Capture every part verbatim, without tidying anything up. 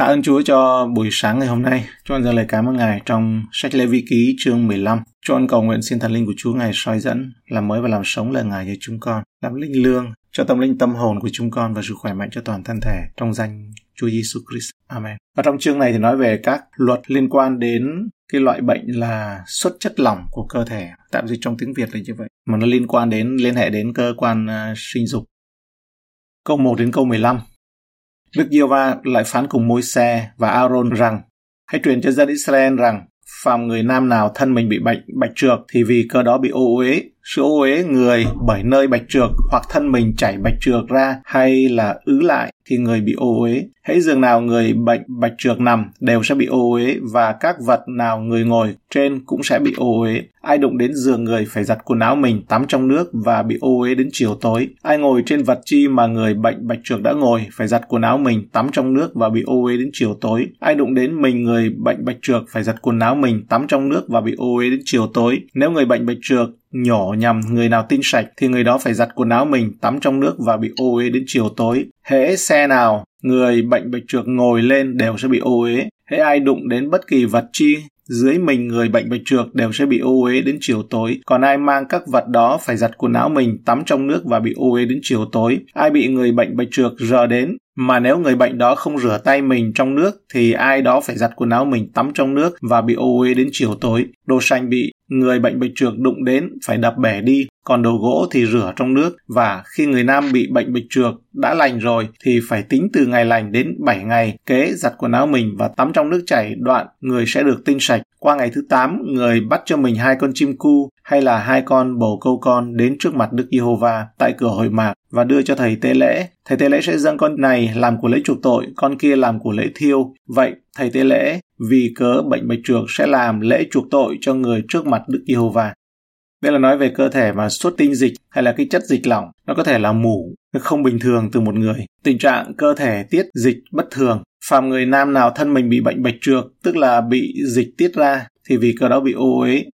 Tạ ơn Chúa cho buổi sáng ngày hôm nay. Cho con dâng lời cảm ơn Ngài trong sách Lê-vi-ký chương mười lăm. Cho con cầu nguyện xin thần linh của Chúa Ngài soi dẫn, làm mới và làm sống lời Ngài cho chúng con, làm linh lương cho tâm linh tâm hồn của chúng con và sự khỏe mạnh cho toàn thân thể trong danh Chúa Jesus Christ. Amen. Và trong chương này thì nói về các luật liên quan đến cái loại bệnh là xuất chất lỏng của cơ thể, tạm dịch trong tiếng Việt là như vậy, mà nó liên quan đến liên hệ đến cơ quan uh, sinh dục. Câu một đến câu mười lăm. Đức Giê-hô-va lại phán cùng Môi-se và A-rôn rằng: Hãy truyền cho dân Israel rằng phàm người nam nào thân mình bị bệnh bạch trược thì vì cơ đó bị ô uế, sự ô uế người bởi nơi bạch trược hoặc thân mình chảy bạch trược ra hay là ứ lại thì người bị ô uế. Hễ giường nào người bệnh bạch trược nằm đều sẽ bị ô uế và các vật nào người ngồi trên cũng sẽ bị ô uế. Ai đụng đến giường người phải giặt quần áo mình, tắm trong nước và bị ô uế đến chiều tối. Ai ngồi trên vật chi mà người bệnh bạch trược đã ngồi phải giặt quần áo mình, tắm trong nước và bị ô uế đến chiều tối. Ai đụng đến mình người bệnh bạch trược phải giặt quần áo mình, tắm trong nước và bị ô uế đến chiều tối. Nếu người bệnh bạch trược nhổ nhằm người nào tinh sạch thì người đó phải giặt quần áo mình, tắm trong nước và bị ô uế đến chiều tối. Hễ xe nào người bệnh bạch trược ngồi lên đều sẽ bị ô uế. Hễ ai đụng đến bất kỳ vật chi dưới mình người bệnh bạch trược đều sẽ bị ô uế đến chiều tối. Còn ai mang các vật đó phải giặt quần áo mình, tắm trong nước và bị ô uế đến chiều tối. Ai bị người bệnh bạch trược rờ đến mà nếu người bệnh đó không rửa tay mình trong nước thì ai đó phải giặt quần áo mình, tắm trong nước và bị ô uế đến chiều tối. Đồ sành bị người bệnh bạch trược đụng đến phải đập bẻ đi, còn đồ gỗ thì rửa trong nước. Và khi người nam bị bệnh bạch trược đã lành rồi thì phải tính từ ngày lành đến bảy ngày kế giặt quần áo mình và tắm trong nước chảy, đoạn người sẽ được tinh sạch. Qua ngày thứ tám, người bắt cho mình hai con chim cu hay là hai con bồ câu con đến trước mặt Đức Giê-hô-va tại cửa hội mạc và đưa cho thầy tế lễ. Thầy tế lễ sẽ dâng con này làm của lễ chuộc tội, con kia làm của lễ thiêu. Vậy thầy tế lễ vì cớ bệnh bạch trược sẽ làm lễ chuộc tội cho người trước mặt Đức Giê-hô-va. Đây là nói về cơ thể mà xuất tinh dịch hay là cái chất dịch lỏng. Nó có thể là mủ, không bình thường từ một người. Tình trạng cơ thể tiết dịch bất thường. Phàm người nam nào thân mình bị bệnh bạch trược, tức là bị dịch tiết ra, thì vì cớ đó bị ô uế.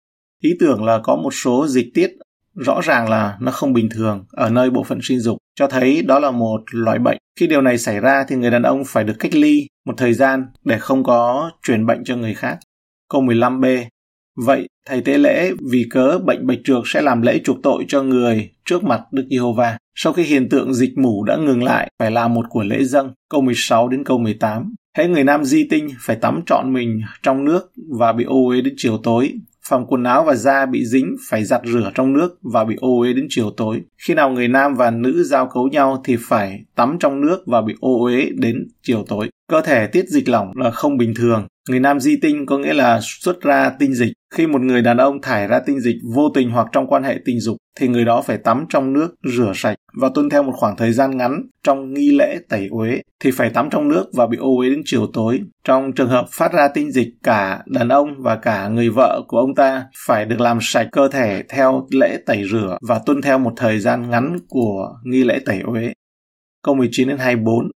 Ý tưởng là có một số dịch tiết rõ ràng là nó không bình thường ở nơi bộ phận sinh dục, cho thấy đó là một loại bệnh. Khi điều này xảy ra thì người đàn ông phải được cách ly một thời gian để không có truyền bệnh cho người khác. Câu mười lăm b. Vậy thầy tế lễ vì cớ bệnh bạch trược sẽ làm lễ chuộc tội cho người trước mặt Đức Giê-hô-va. Sau khi hiện tượng dịch mủ đã ngừng lại, phải làm một của lễ dâng. Câu mười sáu đến câu mười tám. Hễ người nam di tinh phải tắm trọn mình trong nước và bị ô uế đến chiều tối. Phàm quần áo và da bị dính phải giặt rửa trong nước và bị ô uế đến chiều tối. Khi nào người nam và nữ giao cấu nhau thì phải tắm trong nước và bị ô uế đến chiều tối. Cơ thể tiết dịch lỏng là không bình thường. Người nam di tinh có nghĩa là xuất ra tinh dịch. Khi một người đàn ông thải ra tinh dịch vô tình hoặc trong quan hệ tình dục thì người đó phải tắm trong nước, rửa sạch và tuân theo một khoảng thời gian ngắn trong nghi lễ tẩy uế thì phải tắm trong nước và bị ô uế đến chiều tối. Trong trường hợp phát ra tinh dịch, cả đàn ông và cả người vợ của ông ta phải được làm sạch cơ thể theo lễ tẩy rửa và tuân theo một thời gian ngắn của nghi lễ tẩy uế. Câu mười chín đến hai mươi bốn.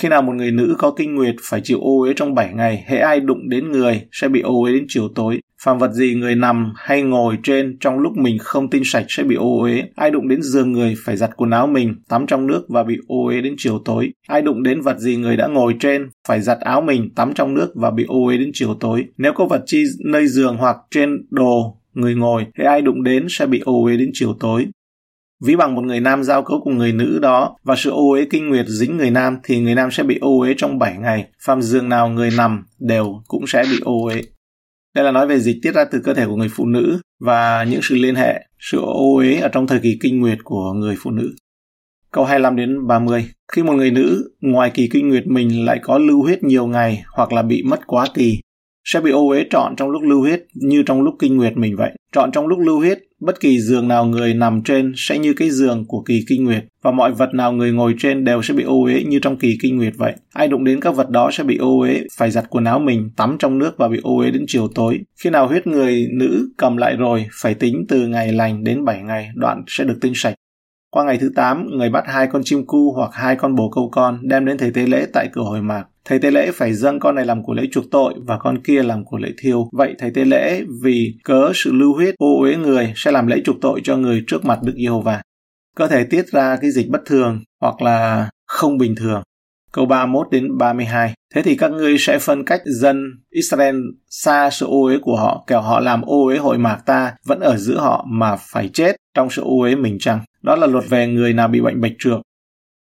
Khi nào một người nữ có kinh nguyệt phải chịu ô uế trong bảy ngày, hễ ai đụng đến người sẽ bị ô uế đến chiều tối. Phàm vật gì người nằm hay ngồi trên trong lúc mình không tinh sạch sẽ bị ô uế. Ai đụng đến giường người phải giặt quần áo mình, tắm trong nước và bị ô uế đến chiều tối. Ai đụng đến vật gì người đã ngồi trên phải giặt áo mình, tắm trong nước và bị ô uế đến chiều tối. Nếu có vật chi nơi giường hoặc trên đồ người ngồi, hễ ai đụng đến sẽ bị ô uế đến chiều tối. Ví bằng một người nam giao cấu cùng người nữ đó và sự ô uế kinh nguyệt dính người nam thì người nam sẽ bị ô uế trong bảy ngày. Phàm giường nào người nằm đều cũng sẽ bị ô uế. Đây là nói về dịch tiết ra từ cơ thể của người phụ nữ và những sự liên hệ, sự ô uế ở trong thời kỳ kinh nguyệt của người phụ nữ. Câu hai mươi lăm đến ba mươi. Khi một người nữ ngoài kỳ kinh nguyệt mình lại có lưu huyết nhiều ngày hoặc là bị mất quá kỳ, sẽ bị ô uế trọn trong lúc lưu huyết như trong lúc kinh nguyệt mình vậy. Trọn trong lúc lưu huyết, bất kỳ giường nào người nằm trên sẽ như cái giường của kỳ kinh nguyệt và mọi vật nào người ngồi trên đều sẽ bị ô uế như trong kỳ kinh nguyệt vậy. Ai đụng đến các vật đó sẽ bị ô uế, phải giặt quần áo mình, tắm trong nước và bị ô uế đến chiều tối. Khi nào huyết người nữ cầm lại rồi, phải tính từ ngày lành đến bảy ngày, đoạn sẽ được tinh sạch. Qua ngày thứ tám, người bắt hai con chim cu hoặc hai con bồ câu con đem đến thầy tế lễ tại cửa hội mạc. Thầy tế lễ phải dâng con này làm của lễ chuộc tội và con kia làm của lễ thiêu. Vậy thầy tế lễ vì cớ sự lưu huyết ô uế người sẽ làm lễ chuộc tội cho người trước mặt Đức Giê-hô-va. Cơ thể tiết ra cái dịch bất thường hoặc là không bình thường. câu ba mươi mốt đến ba mươi hai. Thế thì các ngươi sẽ phân cách dân Israel xa sự ô uế của họ, kẻo họ làm ô uế hội mạc ta, vẫn ở giữa họ mà phải chết trong sự ô uế mình chăng? Đó là luật về người nào bị bệnh bạch trược.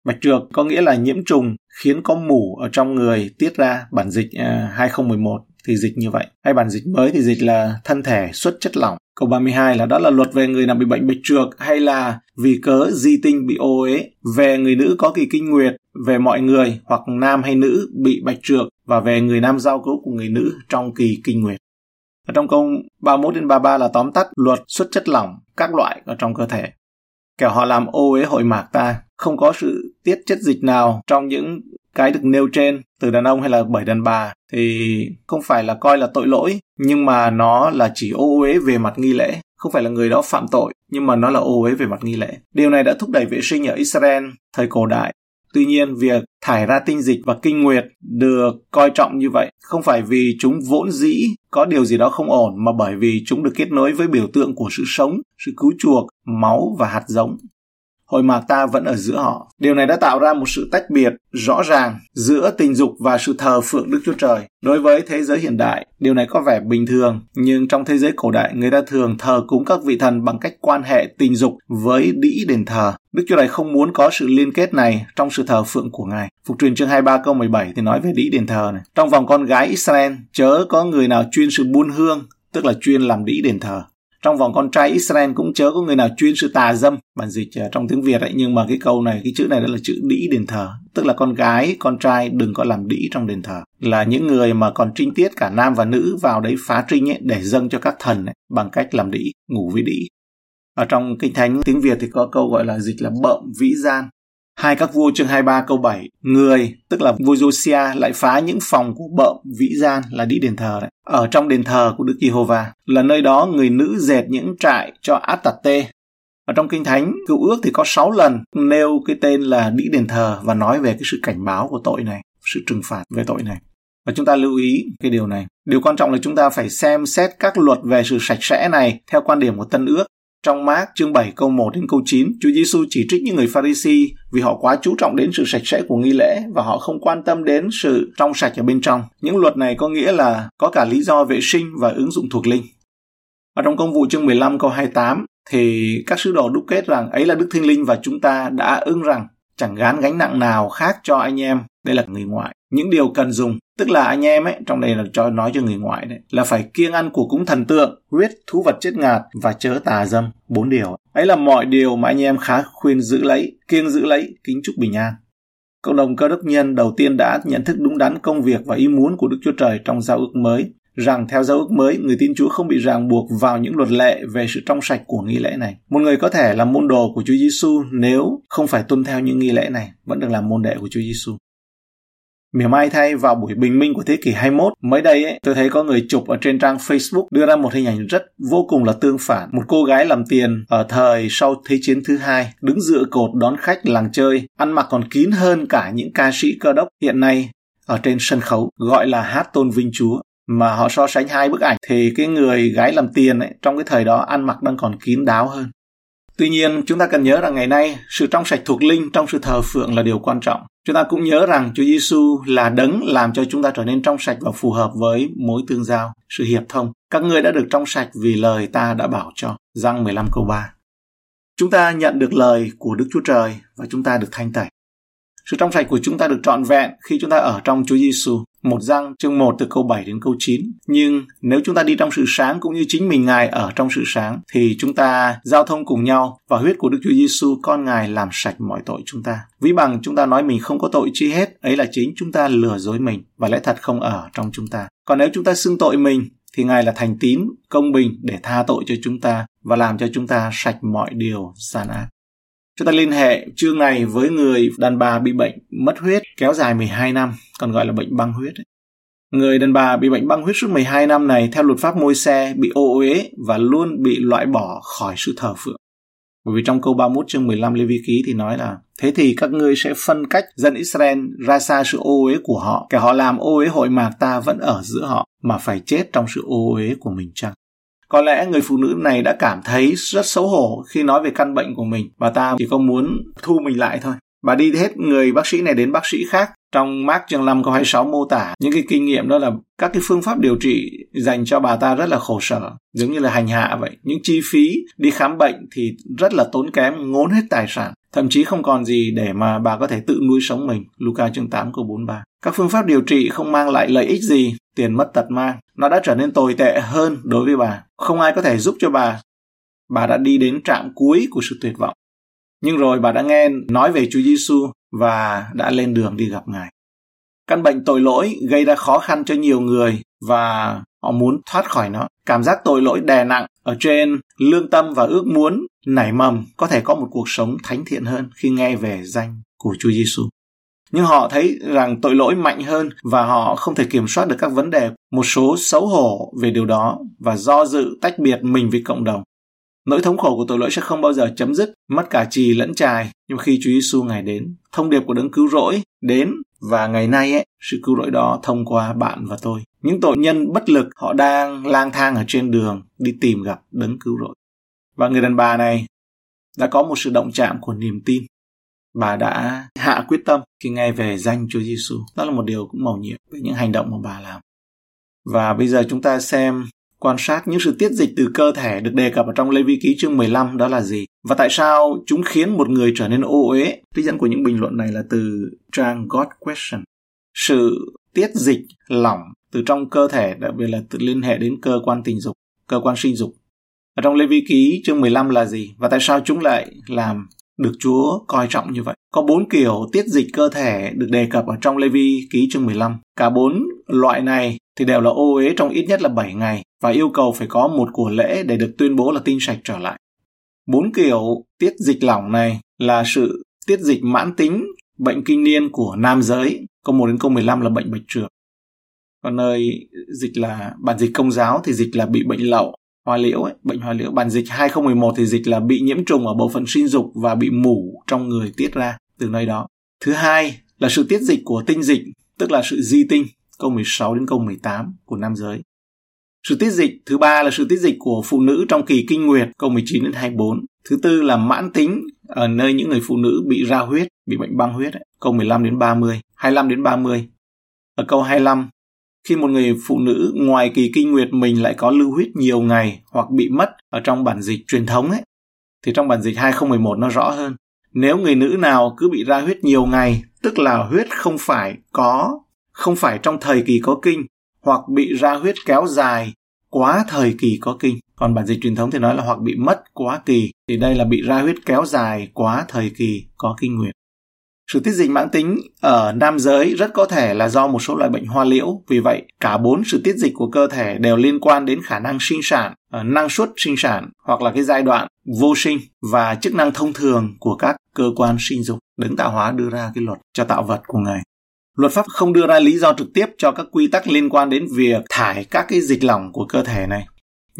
Bạch trược có nghĩa là nhiễm trùng khiến có mủ ở trong người tiết ra. Bản dịch uh, hai không một một thì dịch như vậy. Hay bản dịch mới thì dịch là thân thể xuất chất lỏng. Câu ba mươi hai là đó là luật về người nào bị bệnh bạch trược, hay là vì cớ di tinh bị ô uế, về người nữ có kỳ kinh nguyệt, về mọi người hoặc nam hay nữ bị bạch trược, và về người nam giao cấu của người nữ trong kỳ kinh nguyệt. Ở trong câu ba mươi mốt đến ba mươi ba là tóm tắt luật xuất chất lỏng các loại ở trong cơ thể. Kẻo họ làm ô uế hội mạc ta, không có sự tiết chất dịch nào trong những cái được nêu trên từ đàn ông hay là bởi đàn bà thì không phải là coi là tội lỗi, nhưng mà nó là chỉ ô uế về mặt nghi lễ. Không phải là người đó phạm tội, nhưng mà nó là ô uế về mặt nghi lễ. Điều này đã thúc đẩy vệ sinh ở Israel thời cổ đại. Tuy nhiên, việc thải ra tinh dịch và kinh nguyệt được coi trọng như vậy không phải vì chúng vốn dĩ có điều gì đó không ổn, mà bởi vì chúng được kết nối với biểu tượng của sự sống, sự cứu chuộc, máu và hạt giống. Hội mạc ta vẫn ở giữa họ. Điều này đã tạo ra một sự tách biệt rõ ràng giữa tình dục và sự thờ phượng Đức Chúa Trời. Đối với thế giới hiện đại, điều này có vẻ bình thường, nhưng trong thế giới cổ đại, người ta thường thờ cúng các vị thần bằng cách quan hệ tình dục với đĩ đền thờ. Đức Chúa Trời không muốn có sự liên kết này trong sự thờ phượng của Ngài. Phục truyền chương hai mươi ba câu mười bảy thì nói về đĩ đền thờ này. Trong vòng con gái Israel, chớ có người nào chuyên sự buôn hương, tức là chuyên làm đĩ đền thờ. Trong vòng con trai Israel cũng chớ có người nào chuyên sự tà dâm, bản dịch trong tiếng Việt ấy, nhưng mà cái câu này, cái chữ này đó là chữ đĩ đền thờ, tức là con gái, con trai đừng có làm đĩ trong đền thờ. Là những người mà còn trinh tiết cả nam và nữ vào đấy phá trinh ấy, để dâng cho các thần ấy, bằng cách làm đĩ, ngủ với đĩ. Ở trong Kinh Thánh tiếng Việt thì có câu gọi là dịch là bợm vĩ gian. Hai các vua chương hai mươi ba câu bảy, người, tức là vua Dô-xia lại phá những phòng của bợm vĩ gian là đĩ đền thờ đấy, ở trong đền thờ của Đức Giê-hô-va, là nơi đó người nữ dệt những trại cho Astarte. Ở trong Kinh Thánh Cựu Ước thì có sáu lần nêu cái tên là đĩ đền thờ và nói về cái sự cảnh báo của tội này, sự trừng phạt về tội này. Và chúng ta lưu ý cái điều này. Điều quan trọng là chúng ta phải xem xét các luật về sự sạch sẽ này theo quan điểm của Tân Ước. Trong Mark chương bảy câu một đến câu chín, Chúa Giêsu chỉ trích những người Pha-ri-si vì họ quá chú trọng đến sự sạch sẽ của nghi lễ và họ không quan tâm đến sự trong sạch ở bên trong. Những luật này có nghĩa là có cả lý do vệ sinh và ứng dụng thuộc linh. Ở trong Công vụ chương mười lăm câu hai mươi tám thì các sứ đồ đúc kết rằng ấy là Đức Thiên Linh và chúng ta đã ưng rằng chẳng gán gánh nặng nào khác cho anh em, đây là người ngoại. Những điều cần dùng, tức là anh em ấy, trong đây là cho nói cho người ngoại đấy, là phải kiêng ăn của cúng thần tượng, huyết, thú vật chết ngạt và chớ tà dâm, bốn điều. Ấy là mọi điều mà anh em khá khuyên giữ lấy, kiêng giữ lấy, kính chúc bình an. Cộng đồng Cơ Đốc nhân đầu tiên đã nhận thức đúng đắn công việc và ý muốn của Đức Chúa Trời trong giao ước mới, rằng theo giao ước mới, người tin Chúa không bị ràng buộc vào những luật lệ về sự trong sạch của nghi lễ này. Một người có thể làm môn đồ của Chúa Giêsu nếu không phải tuân theo những nghi lễ này, vẫn được làm môn đệ của Chúa Giêsu. Mỉa mai thay, vào buổi bình minh của thế kỷ hai mươi mốt, mới đây ấy, tôi thấy có người chụp ở trên trang Facebook đưa ra một hình ảnh rất vô cùng là tương phản. Một cô gái làm tiền ở thời sau Thế chiến thứ hai, đứng dựa cột đón khách làng chơi, ăn mặc còn kín hơn cả những ca sĩ Cơ Đốc hiện nay ở trên sân khấu, gọi là hát tôn vinh Chúa. Mà họ so sánh hai bức ảnh thì cái người gái làm tiền ấy, trong cái thời đó ăn mặc đang còn kín đáo hơn. Tuy nhiên, chúng ta cần nhớ rằng ngày nay, sự trong sạch thuộc linh trong sự thờ phượng là điều quan trọng. Chúng ta cũng nhớ rằng Chúa Giêsu là đấng làm cho chúng ta trở nên trong sạch và phù hợp với mối tương giao, sự hiệp thông. Các ngươi đã được trong sạch vì lời ta đã bảo cho. Giăng mười lăm câu ba. Chúng ta nhận được lời của Đức Chúa Trời và chúng ta được thanh tẩy. Sự trong sạch của chúng ta được trọn vẹn khi chúng ta ở trong Chúa Giêsu. Một Giăng chương một từ câu bảy đến câu chín. Nhưng nếu chúng ta đi trong sự sáng cũng như chính mình Ngài ở trong sự sáng thì chúng ta giao thông cùng nhau và huyết của Đức Chúa Giêsu con Ngài làm sạch mọi tội chúng ta. Ví bằng chúng ta nói mình không có tội chi hết, ấy là chính chúng ta lừa dối mình và lẽ thật không ở trong chúng ta. Còn nếu chúng ta xưng tội mình thì Ngài là thành tín, công bình để tha tội cho chúng ta và làm cho chúng ta sạch mọi điều gian ác. Chúng ta liên hệ chương này với người đàn bà bị bệnh mất huyết kéo dài mười hai năm, còn gọi là bệnh băng huyết. Người đàn bà bị bệnh băng huyết suốt mười hai năm này theo luật pháp Môi-se bị ô uế và luôn bị loại bỏ khỏi sự thờ phượng. Bởi vì trong câu ba mươi mốt chương mười lăm Lê-vi-ký thì nói là thế thì các ngươi sẽ phân cách dân Israel ra xa sự ô uế của họ, kẻ họ làm ô uế hội mạc ta vẫn ở giữa họ mà phải chết trong sự ô uế của mình chăng? Có lẽ người phụ nữ này đã cảm thấy rất xấu hổ khi nói về căn bệnh của mình và ta chỉ có muốn thu mình lại thôi. Bà đi hết người bác sĩ này đến bác sĩ khác. Trong Mark chương năm câu hai mươi sáu mô tả những cái kinh nghiệm đó là các cái phương pháp điều trị dành cho bà ta rất là khổ sở, giống như là hành hạ vậy. Những chi phí đi khám bệnh thì rất là tốn kém, ngốn hết tài sản, thậm chí không còn gì để mà bà có thể tự nuôi sống mình. Luca chương tám câu bốn mươi ba. Các phương pháp điều trị không mang lại lợi ích gì, tiền mất tật mang. Nó đã trở nên tồi tệ hơn đối với bà. Không ai có thể giúp cho bà. Bà đã đi đến trạm cuối của sự tuyệt vọng. Nhưng rồi bà đã nghe nói về Chúa Giêsu và đã lên đường đi gặp Ngài. Căn bệnh tội lỗi gây ra khó khăn cho nhiều người và họ muốn thoát khỏi nó. Cảm giác tội lỗi đè nặng ở trên lương tâm và ước muốn nảy mầm có thể có một cuộc sống thánh thiện hơn khi nghe về danh của Chúa Giêsu. Nhưng họ thấy rằng tội lỗi mạnh hơn và họ không thể kiểm soát được các vấn đề. Một số xấu hổ về điều đó và do dự tách biệt mình với cộng đồng. Nỗi thống khổ của tội lỗi sẽ không bao giờ chấm dứt, mất cả chì lẫn chài. Nhưng khi Chúa Giêsu Ngài đến, thông điệp của đấng cứu rỗi đến và ngày nay ấy, sự cứu rỗi đó thông qua bạn và tôi. Những tội nhân bất lực họ đang lang thang ở trên đường đi tìm gặp đấng cứu rỗi. Và người đàn bà này đã có một sự động chạm của niềm tin. Bà đã hạ quyết tâm khi nghe về danh Chúa Giêsu. Đó là một điều cũng mầu nhiệm với những hành động mà bà làm. Và bây giờ chúng ta xem, quan sát những sự tiết dịch từ cơ thể được đề cập ở trong Lê-vi-ký chương mười lăm đó là gì? Và tại sao chúng khiến một người trở nên ô uế? Trích dẫn của những bình luận này là từ trang God Question. Sự tiết dịch lỏng từ trong cơ thể, đặc biệt là tự liên hệ đến cơ quan tình dục, cơ quan sinh dục. Ở trong Lê-vi-ký chương mười lăm là gì? Và tại sao chúng lại làm được Chúa coi trọng như vậy? Có bốn kiểu tiết dịch cơ thể được đề cập ở trong Lê-vi-ký chương mười lăm. Cả bốn loại này thì đều là ô uế trong ít nhất là bảy ngày và yêu cầu phải có một của lễ để được tuyên bố là tinh sạch trở lại. Bốn kiểu tiết dịch lỏng này là sự tiết dịch mãn tính, bệnh kinh niên của nam giới, câu một đến câu mười lăm là bệnh bạch trược. Còn nơi dịch là bản dịch Công giáo thì dịch là bị bệnh lậu, hoa liễu, ấy, bệnh hoa liễu. Bản dịch hai không một một thì dịch là bị nhiễm trùng ở bộ phận sinh dục và bị mủ trong người tiết ra từ nơi đó. Thứ hai là sự tiết dịch của tinh dịch, tức là sự di tinh, câu mười sáu đến câu mười tám của nam giới. Sự tiết dịch thứ ba là sự tiết dịch của phụ nữ trong kỳ kinh nguyệt, câu mười chín đến hai mươi tư. Thứ tư là mãn tính ở nơi những người phụ nữ bị ra huyết, bị bệnh băng huyết, ấy, câu mười lăm đến ba mươi, hai mươi lăm đến ba mươi. Ở câu hai mươi lăm, khi một người phụ nữ ngoài kỳ kinh nguyệt mình lại có lưu huyết nhiều ngày hoặc bị mất ở trong bản dịch truyền thống ấy, thì trong bản dịch hai không một một nó rõ hơn. Nếu người nữ nào cứ bị ra huyết nhiều ngày, tức là huyết không phải có, không phải trong thời kỳ có kinh, hoặc bị ra huyết kéo dài quá thời kỳ có kinh. Còn bản dịch truyền thống thì nói là hoặc bị mất quá kỳ, thì đây là bị ra huyết kéo dài quá thời kỳ có kinh nguyệt. Sự tiết dịch mãn tính ở nam giới rất có thể là do một số loại bệnh hoa liễu. Vì vậy, cả bốn sự tiết dịch của cơ thể đều liên quan đến khả năng sinh sản, năng suất sinh sản hoặc là cái giai đoạn vô sinh và chức năng thông thường của các cơ quan sinh dục. Đấng tạo hóa đưa ra cái luật cho tạo vật của Ngài. Luật pháp không đưa ra lý do trực tiếp cho các quy tắc liên quan đến việc thải các cái dịch lỏng của cơ thể này.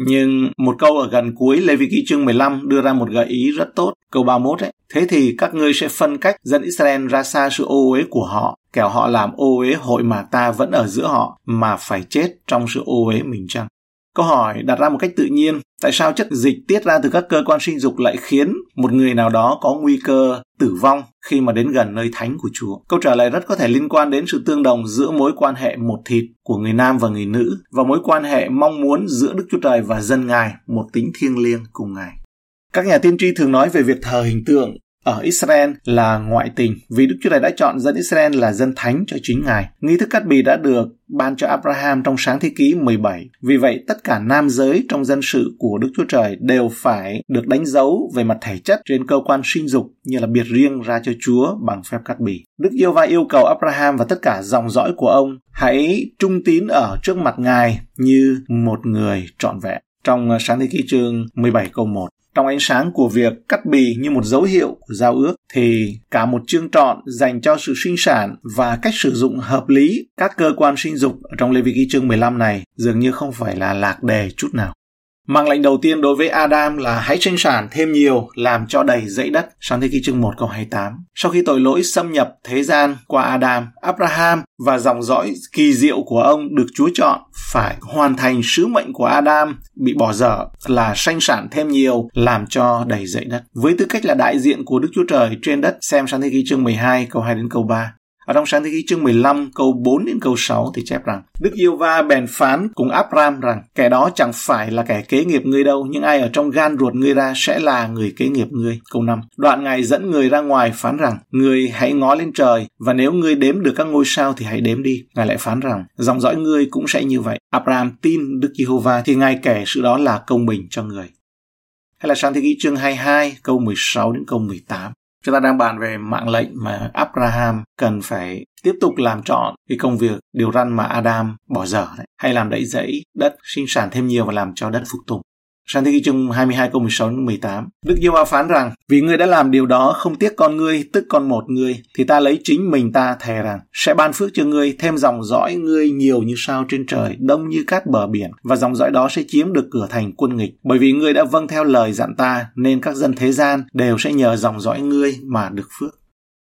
Nhưng một câu ở gần cuối Lê-vi-ký chương mười lăm đưa ra một gợi ý rất tốt, câu ba mươi mốt ấy. Thế thì các ngươi sẽ phân cách dân Israel ra xa sự ô uế của họ, kẻo họ làm ô uế hội mà ta vẫn ở giữa họ mà phải chết trong sự ô uế mình chăng? Câu hỏi đặt ra một cách tự nhiên, tại sao chất dịch tiết ra từ các cơ quan sinh dục lại khiến một người nào đó có nguy cơ tử vong khi mà đến gần nơi thánh của Chúa? Câu trả lời rất có thể liên quan đến sự tương đồng giữa mối quan hệ một thịt của người nam và người nữ và mối quan hệ mong muốn giữa Đức Chúa Trời và dân Ngài, một tính thiêng liêng cùng Ngài. Các nhà tiên tri thường nói về việc thờ hình tượng ở Israel là ngoại tình, vì Đức Chúa Trời đã chọn dân Israel là dân thánh cho chính Ngài. Nghi thức cắt bì đã được ban cho Abraham trong Sáng Thế Ký mười bảy. Vì vậy, tất cả nam giới trong dân sự của Đức Chúa Trời đều phải được đánh dấu về mặt thể chất trên cơ quan sinh dục như là biệt riêng ra cho Chúa bằng phép cắt bì. Đức Giê-hô-va yêu cầu Abraham và tất cả dòng dõi của ông hãy trung tín ở trước mặt Ngài như một người trọn vẹn. Trong Sáng Thế Ký chương mười bảy câu một. Trong ánh sáng của việc cắt bì như một dấu hiệu của giao ước thì cả một chương trọn dành cho sự sinh sản và cách sử dụng hợp lý các cơ quan sinh dục ở trong Lê-vi-ký chương mười lăm này dường như không phải là lạc đề chút nào. Mệnh lệnh đầu tiên đối với Adam là hãy sinh sản thêm nhiều, làm cho đầy dãy đất. Sáng thế ký chương một câu hai mươi tám. Sau khi tội lỗi xâm nhập thế gian qua Adam, Abraham và dòng dõi kỳ diệu của ông được Chúa chọn phải hoàn thành sứ mệnh của Adam bị bỏ dở là sinh sản thêm nhiều, làm cho đầy dãy đất. Với tư cách là đại diện của Đức Chúa Trời trên đất, xem Sáng thế ký chương mười hai câu hai đến câu ba. Ở trong Sáng thế ký chương mười lăm câu bốn đến câu sáu thì chép rằng: Đức Giê-hô-va bèn phán cùng Abraham rằng: Kẻ đó chẳng phải là kẻ kế nghiệp ngươi đâu, nhưng ai ở trong gan ruột ngươi ra sẽ là người kế nghiệp ngươi. Câu năm. Đoạn Ngài dẫn người ra ngoài phán rằng: Ngươi hãy ngó lên trời, và nếu ngươi đếm được các ngôi sao thì hãy đếm đi. Ngài lại phán rằng: Dòng dõi ngươi cũng sẽ như vậy. Abraham tin Đức Giê-hô-va thì Ngài kể sự đó là công bình cho người. Hay là Sáng thế ký chương hai mươi hai câu mười sáu đến câu mười tám. Chúng ta đang bàn về mạng lệnh mà Abraham cần phải tiếp tục làm trọn cái công việc điều răn mà Adam bỏ dở đấy. Hay làm đậy dẫy đất, sinh sản thêm nhiều và làm cho đất phục tùng. Sáng thế ký chương hai mươi hai câu mười sáu đến mười tám. Đức Giê-hô-va phán rằng: Vì ngươi đã làm điều đó không tiếc con ngươi, tức con một ngươi, thì ta lấy chính mình ta thề rằng sẽ ban phước cho ngươi, thêm dòng dõi ngươi nhiều như sao trên trời, đông như cát bờ biển, và dòng dõi đó sẽ chiếm được cửa thành quân nghịch. Bởi vì ngươi đã vâng theo lời dặn ta, nên các dân thế gian đều sẽ nhờ dòng dõi ngươi mà được phước.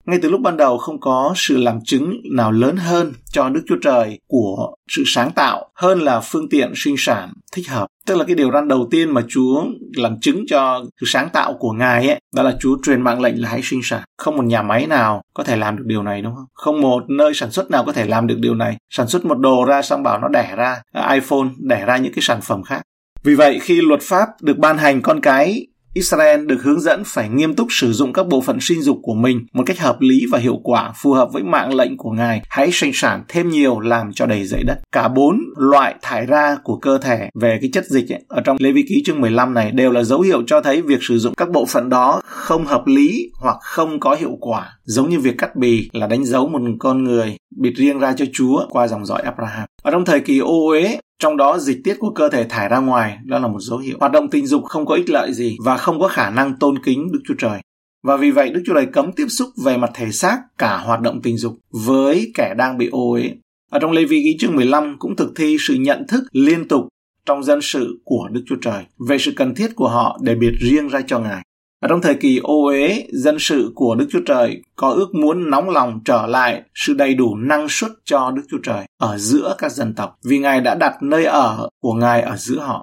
Ngay từ lúc ban đầu không có sự làm chứng nào lớn hơn cho Đức Chúa Trời của sự sáng tạo hơn là phương tiện sinh sản thích hợp. Tức là cái điều răn đầu tiên mà Chúa làm chứng cho sự sáng tạo của Ngài ấy, đó là Chúa truyền mạng lệnh là hãy sinh sản. Không một nhà máy nào có thể làm được điều này, đúng không? Không một nơi sản xuất nào có thể làm được điều này. Sản xuất một đồ ra xong bảo nó đẻ ra iPhone, đẻ ra những cái sản phẩm khác. Vì vậy khi luật pháp được ban hành, con cái Israel được hướng dẫn phải nghiêm túc sử dụng các bộ phận sinh dục của mình một cách hợp lý và hiệu quả, phù hợp với mạng lệnh của Ngài: hãy sinh sản thêm nhiều, làm cho đầy dẫy đất. Cả bốn loại thải ra của cơ thể về cái chất dịch ấy, ở trong Lê-vi-ký chương mười lăm này đều là dấu hiệu cho thấy việc sử dụng các bộ phận đó không hợp lý hoặc không có hiệu quả, giống như việc cắt bì là đánh dấu một con người biệt riêng ra cho Chúa qua dòng dõi Abraham. Ở trong thời kỳ ô uế, trong đó dịch tiết của cơ thể thải ra ngoài, đó là một dấu hiệu. Hoạt động tình dục không có ích lợi gì và không có khả năng tôn kính Đức Chúa Trời. Và vì vậy Đức Chúa Trời cấm tiếp xúc về mặt thể xác, cả hoạt động tình dục, với kẻ đang bị ô uế. Ở trong Lê-vi-ký chương mười lăm cũng thực thi sự nhận thức liên tục trong dân sự của Đức Chúa Trời về sự cần thiết của họ để biệt riêng ra cho Ngài. Ở trong thời kỳ ô uế, dân sự của Đức Chúa Trời có ước muốn nóng lòng trở lại sự đầy đủ năng suất cho Đức Chúa Trời ở giữa các dân tộc, vì Ngài đã đặt nơi ở của Ngài ở giữa họ.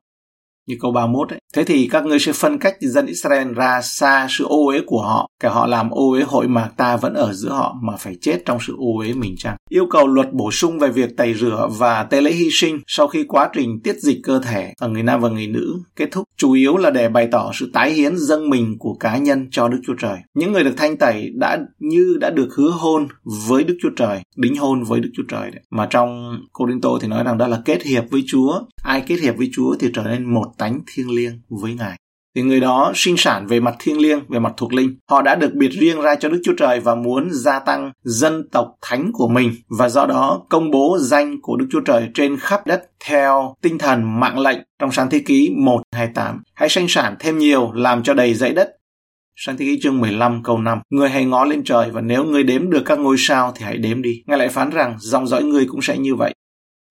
Như câu ba mươi mốt ấy, thế thì các ngươi sẽ phân cách dân Israel ra xa sự ô uế của họ, kẻ họ làm ô uế hội mạc ta vẫn ở giữa họ mà phải chết trong sự ô uế mình chăng? Yêu cầu luật bổ sung về việc tẩy rửa và tế lễ hy sinh sau khi quá trình tiết dịch cơ thể ở người nam và người nữ kết thúc, chủ yếu là để bày tỏ sự tái hiến dâng mình của cá nhân cho Đức Chúa Trời. Những người được thanh tẩy đã như đã được hứa hôn với Đức Chúa Trời, đính hôn với Đức Chúa Trời đấy. Mà trong Cô-rinh-tô thì nói rằng đó là kết hiệp với Chúa. Ai kết hiệp với Chúa thì trở nên một tánh thiêng liêng với Ngài. Thì người đó sinh sản về mặt thiêng liêng, về mặt thuộc linh. Họ đã được biệt riêng ra cho Đức Chúa Trời và muốn gia tăng dân tộc thánh của mình, và do đó công bố danh của Đức Chúa Trời trên khắp đất theo tinh thần mạng lệnh trong Sáng thế ký một hai tám. Hãy sinh sản thêm nhiều, làm cho đầy dãy đất. Sáng thế ký chương mười lăm câu năm. Ngươi hãy ngó lên trời, và nếu ngươi đếm được các ngôi sao thì hãy đếm đi. Ngài lại phán rằng dòng dõi ngươi cũng sẽ như vậy.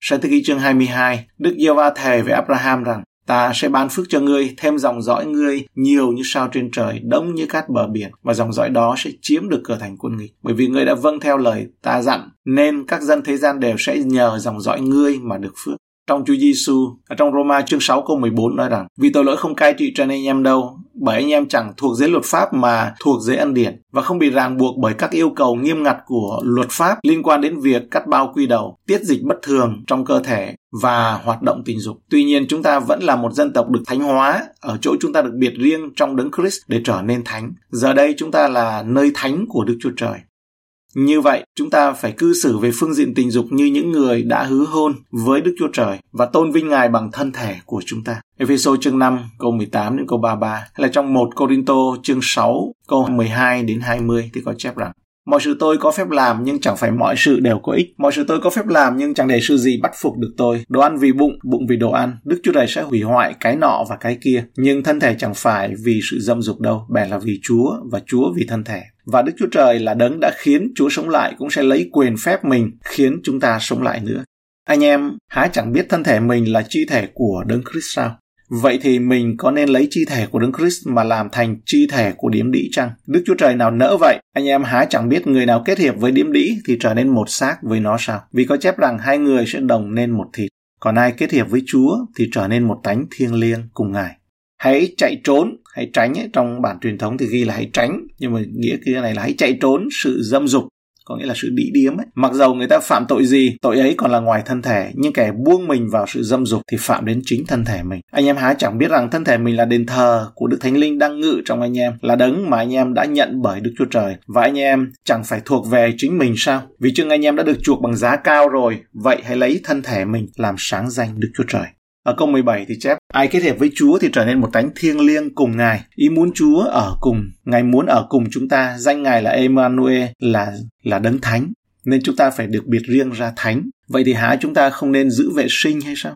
Sáng thế ký chương hai mươi hai. Đức Giê-hô-va thề với Abraham rằng: Ta sẽ ban phước cho ngươi, thêm dòng dõi ngươi nhiều như sao trên trời, đông như cát bờ biển, và dòng dõi đó sẽ chiếm được cửa thành quân nghịch. Bởi vì ngươi đã vâng theo lời ta dặn, nên các dân thế gian đều sẽ nhờ dòng dõi ngươi mà được phước. Trong Chúa Giêsu, ở trong Roma chương sáu câu mười bốn nói rằng: Vì tội lỗi không cai trị trên anh em đâu, bởi anh em chẳng thuộc dưới luật pháp mà thuộc dưới ân điển, và không bị ràng buộc bởi các yêu cầu nghiêm ngặt của luật pháp liên quan đến việc cắt bao quy đầu, tiết dịch bất thường trong cơ thể và hoạt động tình dục. Tuy nhiên, chúng ta vẫn là một dân tộc được thánh hóa ở chỗ chúng ta được biệt riêng trong Đấng Christ để trở nên thánh. Giờ đây chúng ta là nơi thánh của Đức Chúa Trời. Như vậy, chúng ta phải cư xử về phương diện tình dục như những người đã hứa hôn với Đức Chúa Trời và tôn vinh Ngài bằng thân thể của chúng ta. Ê-phê-sô chương năm câu mười tám đến câu ba mươi ba, hay là trong một Cô-rinh-tô chương sáu câu mười hai đến hai mươi thì có chép rằng: Mọi sự tôi có phép làm, nhưng chẳng phải mọi sự đều có ích. Mọi sự tôi có phép làm, nhưng chẳng để sự gì bắt phục được tôi. Đồ ăn vì bụng, bụng vì đồ ăn. Đức Chúa Trời sẽ hủy hoại cái nọ và cái kia. Nhưng thân thể chẳng phải vì sự dâm dục đâu, bèn là vì Chúa, và Chúa vì thân thể. Và Đức Chúa Trời là Đấng đã khiến Chúa sống lại, cũng sẽ lấy quyền phép mình khiến chúng ta sống lại nữa. Anh em, há chẳng biết thân thể mình là chi thể của Đấng Christ sao? Vậy thì mình có nên lấy chi thể của Đấng Christ mà làm thành chi thể của điếm đĩ chăng? Đức Chúa Trời nào nỡ vậy? Anh em há chẳng biết người nào kết hiệp với điếm đĩ thì trở nên một xác với nó sao? Vì có chép rằng hai người sẽ đồng nên một thịt, còn ai kết hiệp với Chúa thì trở nên một tánh thiêng liêng cùng Ngài. Hãy chạy trốn, hãy tránh ấy, trong bản truyền thống thì ghi là hãy tránh, nhưng mà nghĩa kia này là hãy chạy trốn sự dâm dục, có nghĩa là sự đĩ điếm ấy. Mặc dầu người ta phạm tội gì, tội ấy còn là ngoài thân thể, nhưng kẻ buông mình vào sự dâm dục thì phạm đến chính thân thể mình. Anh em há chẳng biết rằng thân thể mình là đền thờ của Đức Thánh Linh đang ngự trong anh em, là đấng mà anh em đã nhận bởi Đức Chúa Trời, và anh em chẳng phải thuộc về chính mình sao? Vì chừng anh em đã được chuộc bằng giá cao rồi, vậy hãy lấy thân thể mình làm sáng danh Đức Chúa Trời. Ở câu mười bảy thì chép: Ai kết hiệp với Chúa thì trở nên một tánh thiêng liêng cùng Ngài. Ý muốn Chúa ở cùng, Ngài muốn ở cùng chúng ta. Danh Ngài là Emmanuel, là là đấng thánh, nên chúng ta phải được biệt riêng ra thánh. Vậy thì hả chúng ta không nên giữ vệ sinh hay sao?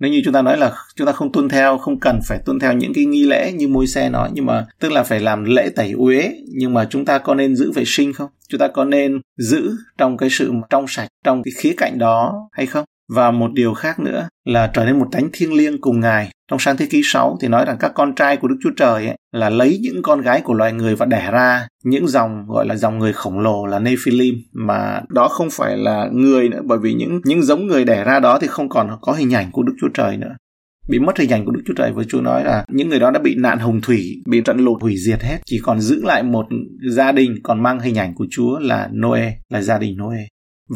Nếu như chúng ta nói là chúng ta không tuân theo, không cần phải tuân theo những cái nghi lễ như Môi-se nói, nhưng mà tức là phải làm lễ tẩy uế, nhưng mà chúng ta có nên giữ vệ sinh không? Chúng ta có nên giữ trong cái sự trong sạch, trong cái khía cạnh đó hay không? Và một điều khác nữa là trở nên một tánh thiêng liêng cùng Ngài. Trong Sáng-thế Ký sáu thì nói rằng các con trai của Đức Chúa Trời ấy, là lấy những con gái của loài người và đẻ ra những dòng gọi là dòng người khổng lồ là Nephilim, mà đó không phải là người nữa, bởi vì những, những giống người đẻ ra đó thì không còn có hình ảnh của Đức Chúa Trời nữa. Bị mất hình ảnh của Đức Chúa Trời, với Chúa nói là những người đó đã bị nạn hồng thủy, bị trận lụt hủy diệt hết, chỉ còn giữ lại một gia đình còn mang hình ảnh của Chúa là Noe, là gia đình Noe.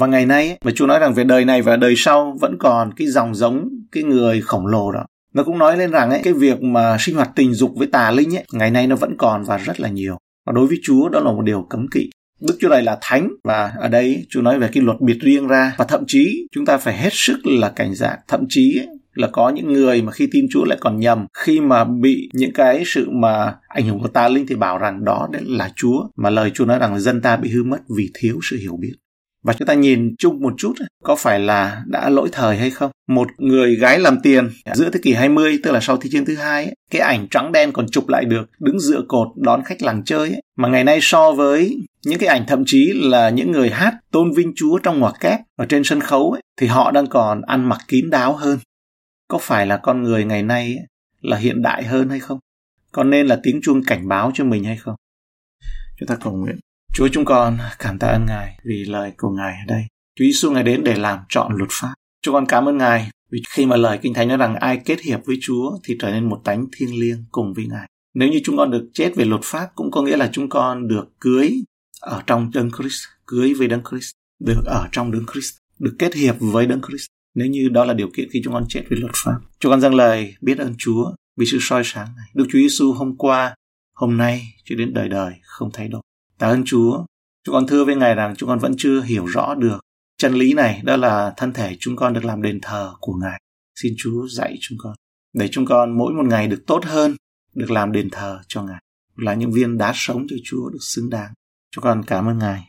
Và ngày nay, mà Chúa nói rằng về đời này và đời sau vẫn còn cái dòng giống, cái người khổng lồ đó. Nó cũng nói lên rằng ấy, cái việc mà sinh hoạt tình dục với tà linh ấy, ngày nay nó vẫn còn và rất là nhiều. Và đối với Chúa đó là một điều cấm kỵ. Đức Chúa này là thánh, và ở đây Chúa nói về cái luật biệt riêng ra. Và thậm chí chúng ta phải hết sức là cảnh giác. Thậm chí ấy, là có những người mà khi tin Chúa lại còn nhầm, khi mà bị những cái sự mà ảnh hưởng của tà linh thì bảo rằng đó đấy là Chúa. Mà lời Chúa nói rằng dân ta bị hư mất vì thiếu sự hiểu biết. Và chúng ta nhìn chung một chút, có phải là đã lỗi thời hay không? Một người gái làm tiền giữa thế kỷ hai mươi, tức là sau Thế chiến thứ hai, ấy, cái ảnh trắng đen còn chụp lại được, đứng dựa cột đón khách làng chơi. Ấy. Mà ngày nay so với những cái ảnh thậm chí là những người hát tôn vinh Chúa trong ngoặc kép ở trên sân khấu, ấy, thì họ đang còn ăn mặc kín đáo hơn. Có phải là con người ngày nay ấy, là hiện đại hơn hay không? Có nên là tiếng chuông cảnh báo cho mình hay không? Chúng ta cầu nguyện. Chúa chúng con cảm tạ ơn Ngài vì lời của Ngài ở đây. Chúa Giê-xu Ngài đến để làm trọn luật pháp. Chúng con cảm ơn Ngài vì khi mà lời Kinh Thánh nói rằng ai kết hiệp với Chúa thì trở nên một tánh thiêng liêng cùng với Ngài. Nếu như chúng con được chết về luật pháp cũng có nghĩa là chúng con được cưới ở trong Đấng Christ, cưới với Đấng Christ, được ở trong Đấng Christ, được kết hiệp với Đấng Christ. Nếu như đó là điều kiện khi chúng con chết về luật pháp. Chúng con dâng lời biết ơn Chúa vì sự soi sáng này. Đức Chúa Giê-xu hôm qua, hôm nay cho đến đời đời không thay đổi. Tạ ơn Chúa, chúng con thưa với Ngài rằng chúng con vẫn chưa hiểu rõ được chân lý này, đó là thân thể chúng con được làm đền thờ của Ngài. Xin Chúa dạy chúng con, để chúng con mỗi một ngày được tốt hơn, được làm đền thờ cho Ngài, là những viên đá sống cho Chúa được xứng đáng. Chúng con cảm ơn Ngài